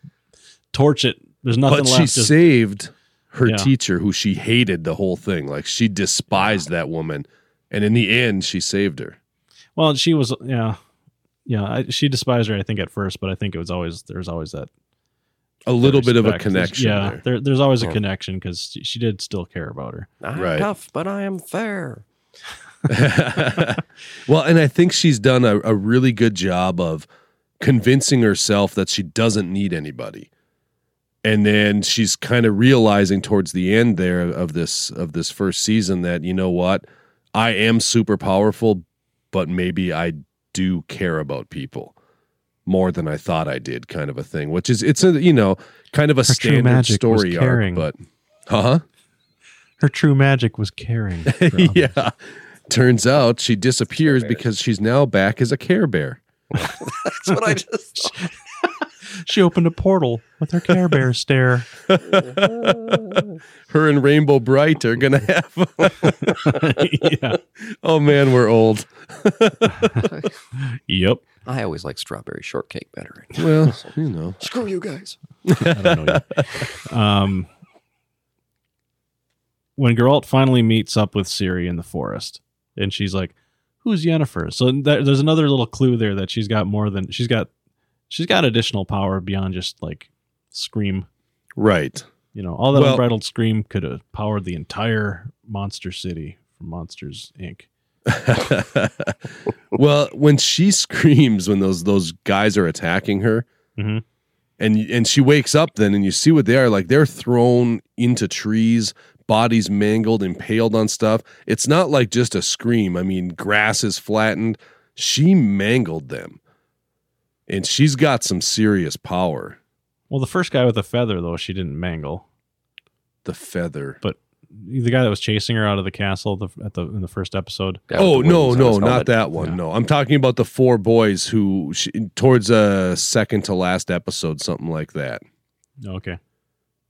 torch it. There's nothing but left. But she Just, saved her yeah. teacher who she hated the whole thing. Like she despised that woman. And in the end, she saved her. Well, she was, yeah. Yeah. I, she despised her, I think at first, but I think it was always, there's always that. A little bit respect. of a connection. There's, yeah. There. There, there's always oh. a connection because she, she did still care about her. I'm right. tough, but I am fair. Well, and I think she's done a, a really good job of convincing herself that she doesn't need anybody. And then she's kind of realizing towards the end there of this of this first season that, you know what, I am super powerful, but maybe I do care about people more than I thought I did, kind of a thing. Which is it's a you know kind of a Her standard story arc, but huh? Her true magic was caring. Yeah, turns out she disappears because she's now back as a Care Bear. That's what I just. She opened a portal with her Care Bear stare. Her and Rainbow Bright are going to have... Yeah. Oh, man, we're old. Yep. I always like strawberry shortcake better. Well, you know. Screw you guys. I don't know yet. Um, when Geralt finally meets up with Ciri in the forest, and she's like, who's Yennefer? So that, there's another little clue there that she's got more than... She's got she's got additional power beyond just, like, Scream. Right. You know, all that well, unbridled Scream could have powered the entire Monster City from Monsters, Incorporated. Well, when she screams when those those guys are attacking her, mm-hmm. and and she wakes up then and you see what they are, like they're thrown into trees, bodies mangled, impaled on stuff. It's not like just a scream. I mean, grass is flattened. She mangled them. And she's got some serious power. Well, the first guy with the feather, though, she didn't mangle. The feather. But the guy that was chasing her out of the castle the, at the in the first episode. Oh, no, no, not that one. Yeah. No, I'm talking about the four boys who she, towards a second to last episode, something like that. Okay.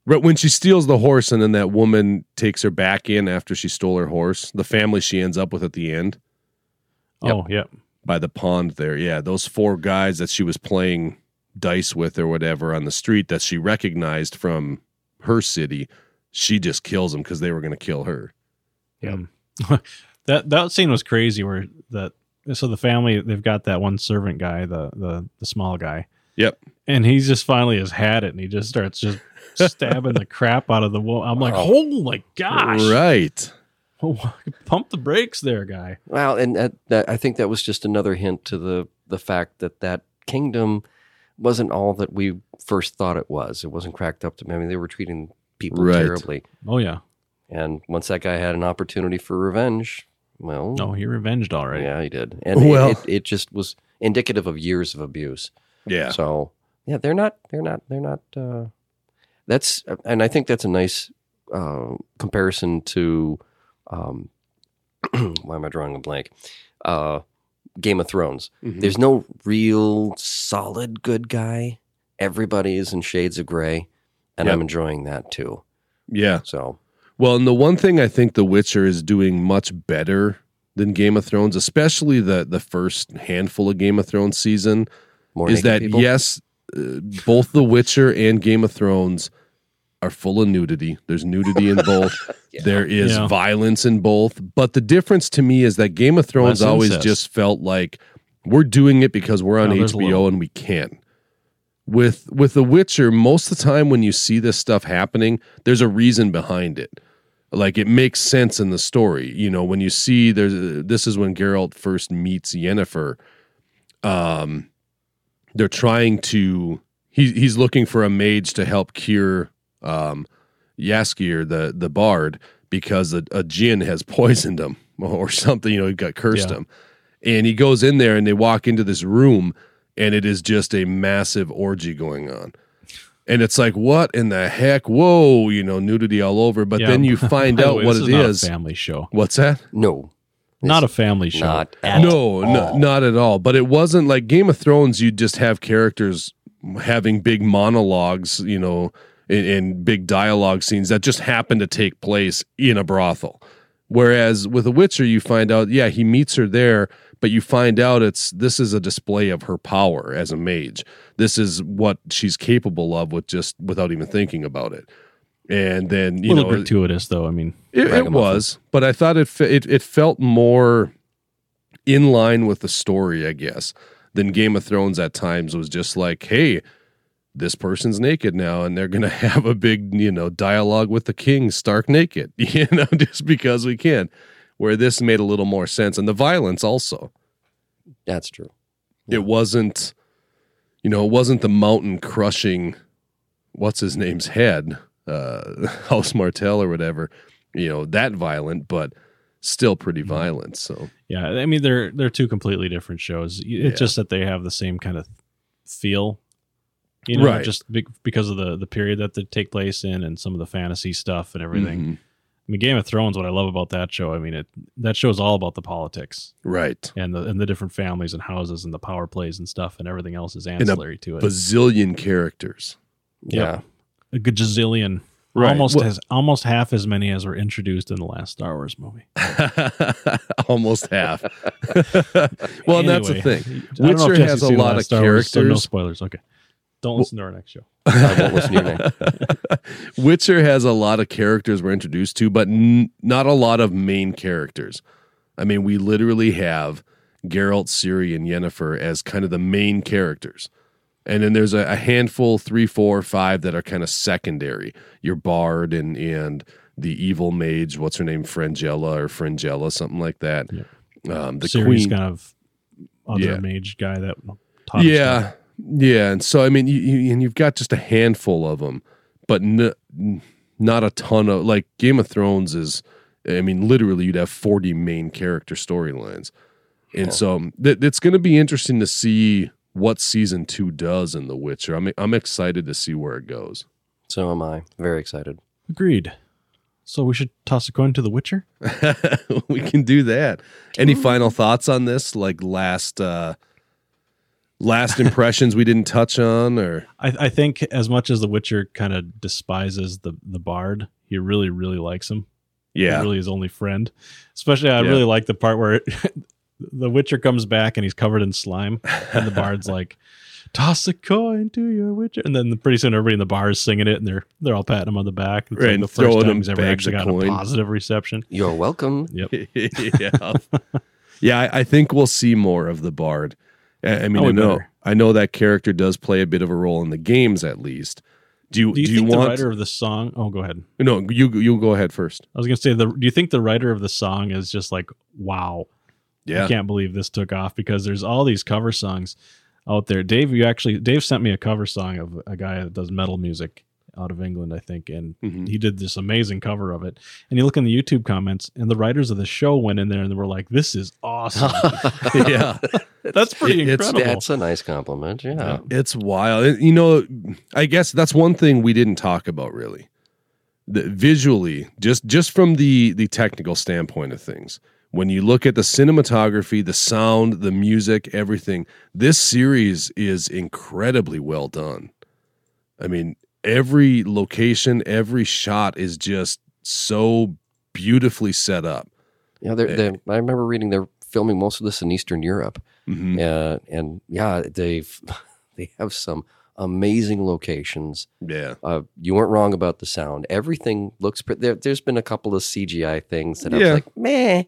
Right when she steals the horse and then that woman takes her back in after she stole her horse, the family she ends up with at the end. Oh, yep. yep. By the pond there. Yeah, those four guys that she was playing dice with or whatever on the street that she recognized from her city. She just kills them because they were going to kill her. Yeah, that that scene was crazy. Where that so the family they've got that one servant guy, the the the small guy. Yep, and he's just finally has had it, and he just starts just stabbing the crap out of the woman. I'm like, wow. Oh my gosh! Right, oh, pump the brakes, there, guy. Wow, and that, that, I think that was just another hint to the the fact that that kingdom wasn't all that we first thought it was. It wasn't cracked up to. I mean, they were treating people right. terribly. Oh, yeah. And once that guy had an opportunity for revenge, well... No, he revenged already. Yeah, he did. And well, it, it, it just was indicative of years of abuse. Yeah. So, yeah, they're not, they're not, they're not, uh, that's, and I think that's a nice uh, comparison to, um, why am I drawing a blank? Uh, Game of Thrones. Mm-hmm. There's no real solid good guy. Everybody is in shades of gray. And yep. I'm enjoying that too. Yeah. So, well, and the one thing I think The Witcher is doing much better than Game of Thrones, especially the the first handful of Game of Thrones season, More is that people? yes, uh, both The Witcher and Game of Thrones are full of nudity. There's nudity in both. yeah. There is yeah. violence in both. But the difference to me is that Game of Thrones Less always incest. just felt like we're doing it because we're on no, H B O and we can. With with The Witcher, most of the time when you see this stuff happening, there's a reason behind it. Like, it makes sense in the story. You know, when you see, there's a, this is when Geralt first meets Yennefer. Um, they're trying to, he, he's looking for a mage to help cure um, Yaskier, the, the bard, because a, a djinn has poisoned him or something, you know, he got cursed yeah. him. And he goes in there and they walk into this room, and it is just a massive orgy going on. And it's like, what in the heck? Whoa, you know, nudity all over. But yeah. then you find out way, what it is. This is not a family show. What's that? No. Not a family show. Not at no, all. No, not at all. But it wasn't like Game of Thrones, you just have characters having big monologues, you know, and, and big dialogue scenes that just happen to take place in a brothel. Whereas with The Witcher, you find out, yeah, he meets her there, but you find out it's this is a display of her power as a mage. This is what she's capable of with just without even thinking about it. And then you know, a little gratuitous though. I mean, it, it was, but I thought it, it it felt more in line with the story, I guess, than Game of Thrones at times was just like, hey, this person's naked now, and they're gonna have a big you know dialogue with the king stark naked, you know, just because we can. Where this made a little more sense. And the violence also. That's true. Yeah. It wasn't, you know, it wasn't the mountain crushing, what's his name's head, uh, House Martell or whatever, you know, that violent, but still pretty mm-hmm. violent. So, yeah, I mean, they're, they're two completely different shows. It's yeah. just that they have the same kind of feel, you know, right. just because of the, the period that they take place in and some of the fantasy stuff and everything. Mm-hmm. I mean, Game of Thrones, what I love about that show, I mean, it that show's all about the politics. Right. And the and the different families and houses and the power plays and stuff, and everything else is ancillary to it. Bazillion characters. Yep. Yeah. A gazillion. Right. Almost well, as almost half as many as were introduced in the last Star Wars movie. Almost half. Well, anyway, and that's the thing. Witcher has a lot of characters. Wars, so no spoilers. Okay. Don't listen to our next show. I won't listen to your name. Witcher has a lot of characters we're introduced to, but n- not a lot of main characters. I mean, we literally have Geralt, Ciri, and Yennefer as kind of the main characters. And then there's a, a handful, three, four, five, that are kind of secondary. Your Bard and and the evil mage, what's her name, Frangela or Frangela, something like that. Yeah. Um, the Ciri's queen, kind of other yeah. mage guy that taught yeah. us. Yeah, and so, I mean, you, you, and you've got just a handful of them, but n- not a ton of, like, Game of Thrones is, I mean, literally you'd have forty main character storylines. And oh. so th- it's going to be interesting to see what season two does in The Witcher. I'm, I'm excited to see where it goes. So am I. Very excited. Agreed. So we should toss a coin to The Witcher? We can do that. Any final thoughts on this? Like, last... Uh, Last impressions we didn't touch on, or I, I think as much as The Witcher kind of despises the, the Bard, he really, really likes him. Yeah, he's really his only friend. Especially, I yeah. really like the part where it, The Witcher comes back and he's covered in slime, and the Bard's like, "Toss a coin to your Witcher," and then pretty soon everybody in the bar is singing it, and they're they're all patting him on the back. It's right, like and the first time he's ever actually got coin. A positive reception. You're welcome. Yep. yeah, yeah. I, I think we'll see more of the Bard. I mean, I know better. I know that character does play a bit of a role in the games, at least. Do you do you, do you think want the writer of the song? Oh, go ahead. No, you you go ahead first. I was going to say, the, do you think the writer of the song is just like, wow, yeah, I can't believe this took off, because there's all these cover songs out there. Dave, you actually Dave sent me a cover song of a guy that does metal music out of England, I think, and mm-hmm. he did this amazing cover of it. And you look in the YouTube comments, and the writers of the show went in there and they were like, "This is awesome." Yeah. That's pretty it, incredible. That's a nice compliment, yeah. It's wild. It, you know, I guess that's one thing we didn't talk about, really. The, visually, just just from the, the technical standpoint of things, when you look at the cinematography, the sound, the music, everything, this series is incredibly well done. I mean, every location, every shot is just so beautifully set up. Yeah, they're, they're, I remember reading they're filming most of this in Eastern Europe. Mm-hmm. Uh, and yeah, they've they have some amazing locations. Yeah, uh, you weren't wrong about the sound. Everything looks pretty. There, there's been a couple of C G I things that yeah. I was like, meh,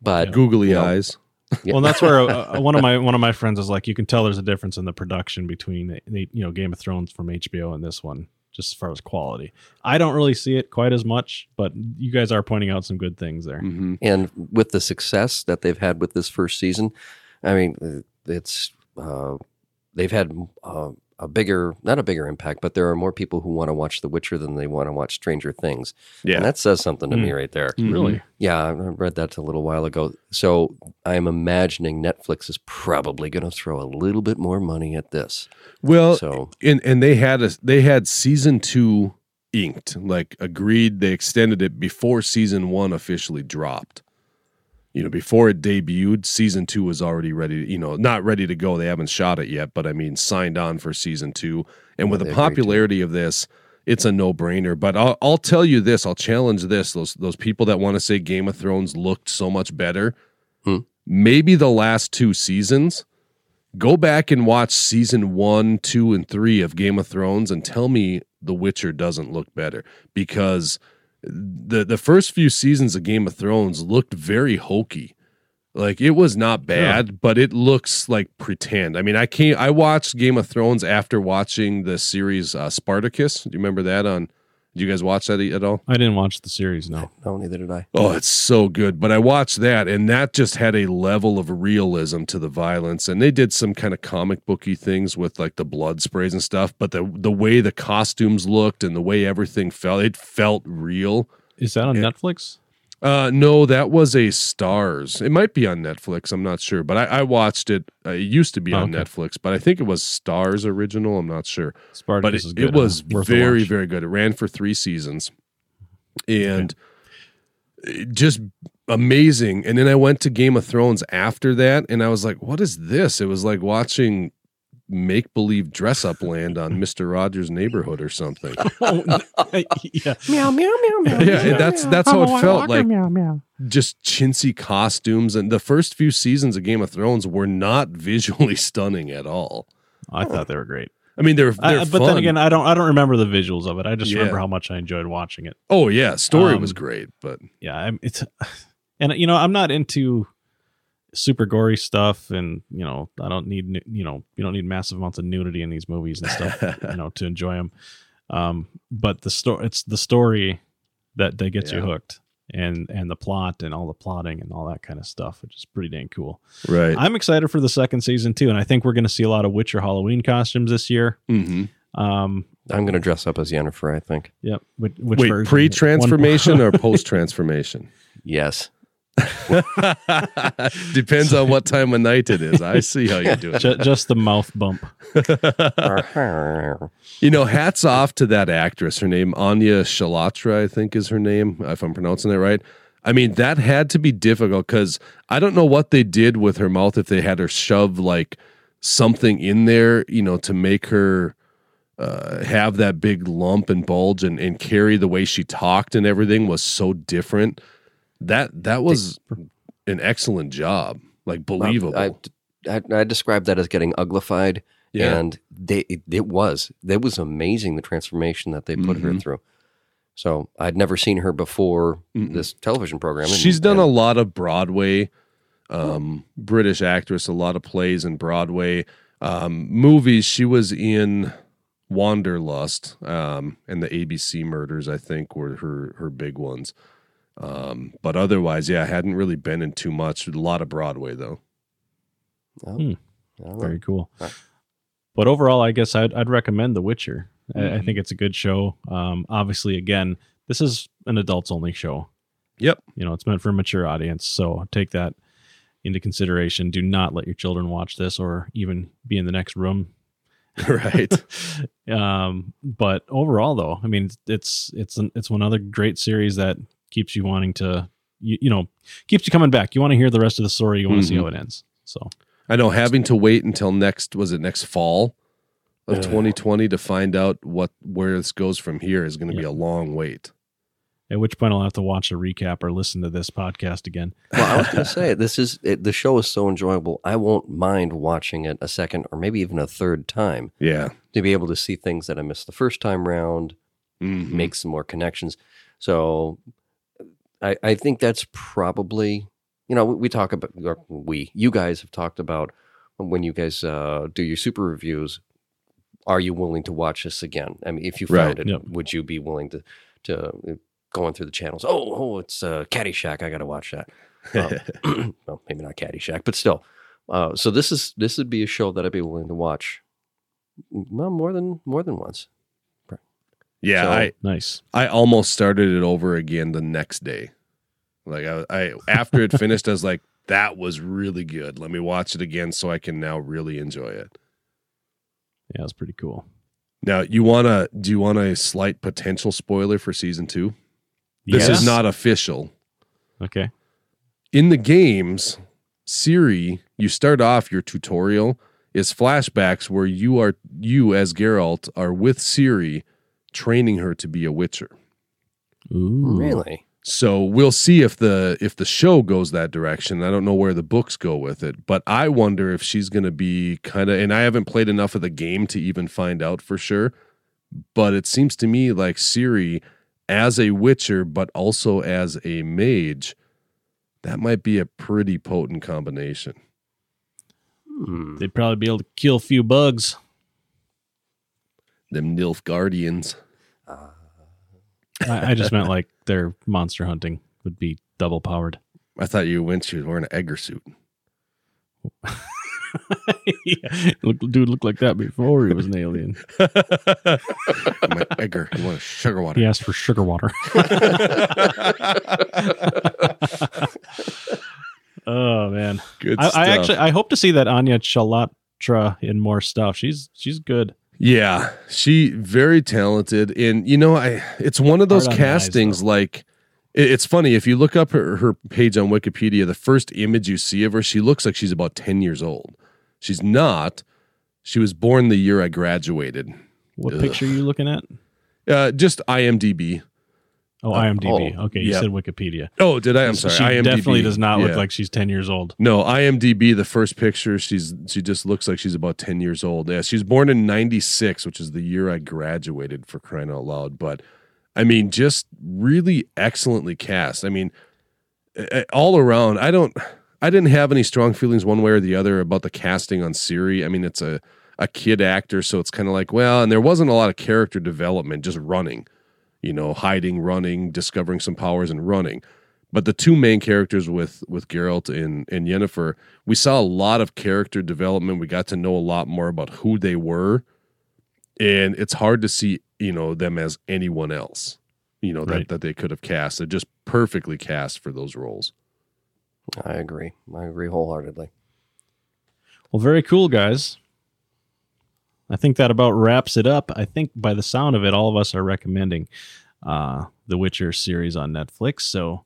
but yeah. googly you know, eyes. Yeah. Well, that's where uh, one of my one of my friends is like, you can tell there's a difference in the production between the, the, you know, Game of Thrones from H B O and this one, just as far as quality. I don't really see it quite as much, but you guys are pointing out some good things there. Mm-hmm. And with the success that they've had with this first season, I mean, it's uh, they've had uh, a bigger, not a bigger impact, but there are more people who want to watch The Witcher than they want to watch Stranger Things. Yeah. And that says something to mm. me right there. Mm-hmm. Really? Yeah, I read that a little while ago. So I'm imagining Netflix is probably going to throw a little bit more money at this. Well, so and, and they had a they had season two inked, like agreed. They extended it before season one officially dropped. You know, before it debuted, season two was already ready, you know, not ready to go. They haven't shot it yet, but I mean, signed on for season two. And with the popularity of this, it's a no-brainer. But I'll, I'll tell you this, I'll challenge this. Those those people that want to say Game of Thrones looked so much better, hmm. maybe the last two seasons, go back and watch season one, two, and three of Game of Thrones and tell me The Witcher doesn't look better, because the the first few seasons of Game of Thrones looked very hokey. Like, it was not bad, yeah. but it looks like pretend. I mean, I can't, I watched Game of Thrones after watching the series uh, Spartacus. Do you remember that on, do you guys watch that at all? I didn't watch the series, no. No, neither did I. Oh, it's so good. But I watched that, and that just had a level of realism to the violence. And they did some kind of comic booky things with like the blood sprays and stuff. But the the way the costumes looked and the way everything felt, it felt real. Is that on and, Netflix? Uh, no, that was a Stars. It might be on Netflix. I'm not sure, but I, I watched it. Uh, it used to be on okay. Netflix, but I think it was Stars original. I'm not sure. Spartacus but it, is good, it was huh? very, very good. It ran for three seasons, and okay. just amazing. And then I went to Game of Thrones after that, and I was like, what is this? It was like watching make-believe dress-up land on Mister Rogers' Neighborhood or something. Oh, yeah. Meow, meow, meow, meow. Yeah, meow, that's, that's meow, how meow, it felt. Meow, like meow, meow. Just chintzy costumes. And the first few seasons of Game of Thrones were not visually stunning at all. I oh. thought they were great. I mean, they're, they're I, but fun. Then again, I don't I don't remember the visuals of it. I just yeah. remember how much I enjoyed watching it. Oh yeah, story um, was great, but yeah, I'm, it's and you know I'm not into super gory stuff, and you know I don't need you know you don't need massive amounts of nudity in these movies and stuff, you know, to enjoy them. Um, but the story, it's the story that that gets yeah. you hooked, and and the plot and all the plotting and all that kind of stuff, which is pretty dang cool. Right. I'm excited for the second season too, and I think we're going to see a lot of Witcher Halloween costumes this year. Mm-hmm. Um, I'm going to dress up as Yennefer, I think. Yep. Which, which Wait, version? Pre-transformation or post-transformation? Yes. Depends on what time of night it is. I see how you're doing. Just, just the mouth bump. You know, hats off to that actress. Her name, Anya Chalotra, I think is her name, if I'm pronouncing it right. I mean, that had to be difficult because I don't know what they did with her mouth, if they had her shove like something in there, you know, to make her uh, have that big lump and bulge, and, and carry the way she talked and everything was so different. That that was an excellent job, like believable. I, I, I described that as getting uglified, yeah. and they it, it was. It was amazing, the transformation that they put mm-hmm. her through. So I'd never seen her before mm-hmm. this television program. And, She's done and, a lot of Broadway, um, oh. British actress, a lot of plays in Broadway, um, movies. She was in Wanderlust um, and the A B C murders, I think, were her her big ones. Um, but otherwise, yeah, I hadn't really been in too much. A lot of Broadway, though. Oh, hmm. Very cool. Right. But overall, I guess I'd, I'd recommend The Witcher. Mm-hmm. I, I think it's a good show. Um, obviously, again, this is an adults-only show. Yep. You know, it's meant for a mature audience, so take that into consideration. Do not let your children watch this or even be in the next room. Right. um, but overall, though, I mean, it's it's an, it's one other great series that keeps you wanting to, you, you know, keeps you coming back. You want to hear the rest of the story. You want mm-hmm. to see how it ends. So I know having to wait until next, was it next fall of uh, twenty twenty to find out what, where this goes from here is going to yeah. be a long wait. At which point I'll have to watch a recap or listen to this podcast again. Well, I was going to say, this is, it, the show is so enjoyable. I won't mind watching it a second or maybe even a third time. Yeah. To be able to see things that I missed the first time round, mm-hmm. make some more connections. So I, I think that's probably, you know, we talk about, or we, you guys have talked about when you guys uh, do your super reviews, are you willing to watch this again? I mean, if you found right, it, yep. would you be willing to, to going through the channels? Oh, oh, it's uh, Caddyshack. I got to watch that. Um, well, maybe not Caddyshack, but still. Uh, so this is, this would be a show that I'd be willing to watch. Well, more than, more than once. Yeah, so, I nice. I almost started it over again the next day. Like I, I after it finished, I was like, "That was really good. Let me watch it again so I can now really enjoy it." Yeah, it was pretty cool. Now, you wanna? Do you want a slight potential spoiler for season two? This yes. is not official. Okay. In the games, Ciri, you start off your tutorial is flashbacks where you are you as Geralt are with Ciri, training her to be a witcher. Ooh. Really? So we'll see if the if the show goes that direction. I don't know where the books go with it, but I wonder if she's going to be kind of, and I haven't played enough of the game to even find out for sure, but it seems to me like Ciri as a witcher but also as a mage, that might be a pretty potent combination. Hmm. They'd probably be able to kill a few bugs. Them Nilfgaardians. Uh, I, I just meant like their monster hunting would be double powered. I thought you went to wearing an Egger suit. yeah. Look, dude looked like that before he was an alien. My Egger, you want sugar water? He asked for sugar water. Oh man, good. I, stuff. I actually I hope to see that Anya Chalotra in more stuff. She's she's good. Yeah, she very talented, and you know, I it's one of those castings eyes, like It's funny, if you look up her, her page on Wikipedia, the first image you see of her, she looks like she's about ten years old. She's not. She was born the year I graduated. What Ugh. picture are you looking at? Uh, just I M D B. Oh, I M D B. Oh, okay, you yeah. said Wikipedia. Oh, did I? I'm sorry. She I M D B definitely does not look yeah. like she's ten years old. No, I M D B, the first picture, she's she just looks like she's about ten years old. Yeah, she's born in ninety-six, which is the year I graduated, for crying out loud, but... I mean, just really excellently cast. I mean, all around, I don't, I didn't have any strong feelings one way or the other about the casting on Ciri. I mean, it's a, a kid actor, so it's kind of like, well, and there wasn't a lot of character development, just running, you know, hiding, running, discovering some powers and running. But the two main characters with, with Geralt and, and Yennefer, we saw a lot of character development. We got to know a lot more about who they were. And it's hard to see, you know, them as anyone else, you know, that, right. that they could have cast. They're just perfectly cast for those roles. I agree. I agree wholeheartedly. Well, very cool, guys. I think that about wraps it up. I think by the sound of it, all of us are recommending uh, The Witcher series on Netflix. So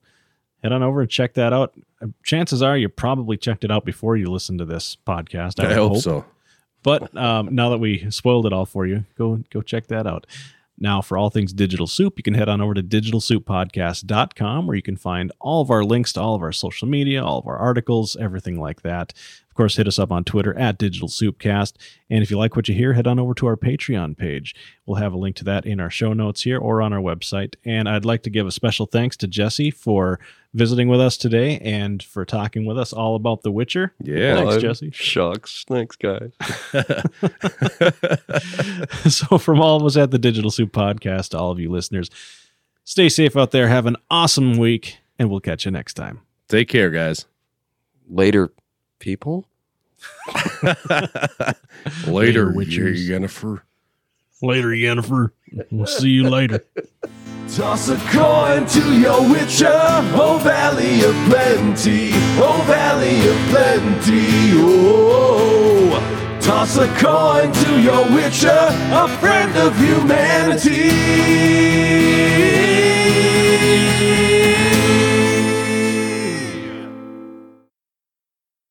head on over and check that out. Chances are you probably checked it out before you listened to this podcast. I, I hope, hope so. But um, now that we spoiled it all for you, go go check that out. Now, for all things Digital Soup, you can head on over to digital soup podcast dot com, where you can find all of our links to all of our social media, all of our articles, everything like that. Of course, hit us up on Twitter at digital soup cast. And if you like what you hear, head on over to our Patreon page. We'll have a link to that in our show notes here or on our website. And I'd like to give a special thanks to Jesse for visiting with us today and for talking with us all about The Witcher. Yeah. Thanks, I'm Jesse. Shucks. Thanks, guys. So from all of us at the Digital Soup Podcast, to all of you listeners, stay safe out there. Have an awesome week, and we'll catch you next time. Take care, guys. Later, people. Later, Witchers. Yennefer. Later, Yennefer. We'll see you later. Toss a coin to your witcher, oh valley of plenty, oh valley of plenty, oh. Toss a coin to your witcher, a friend of humanity.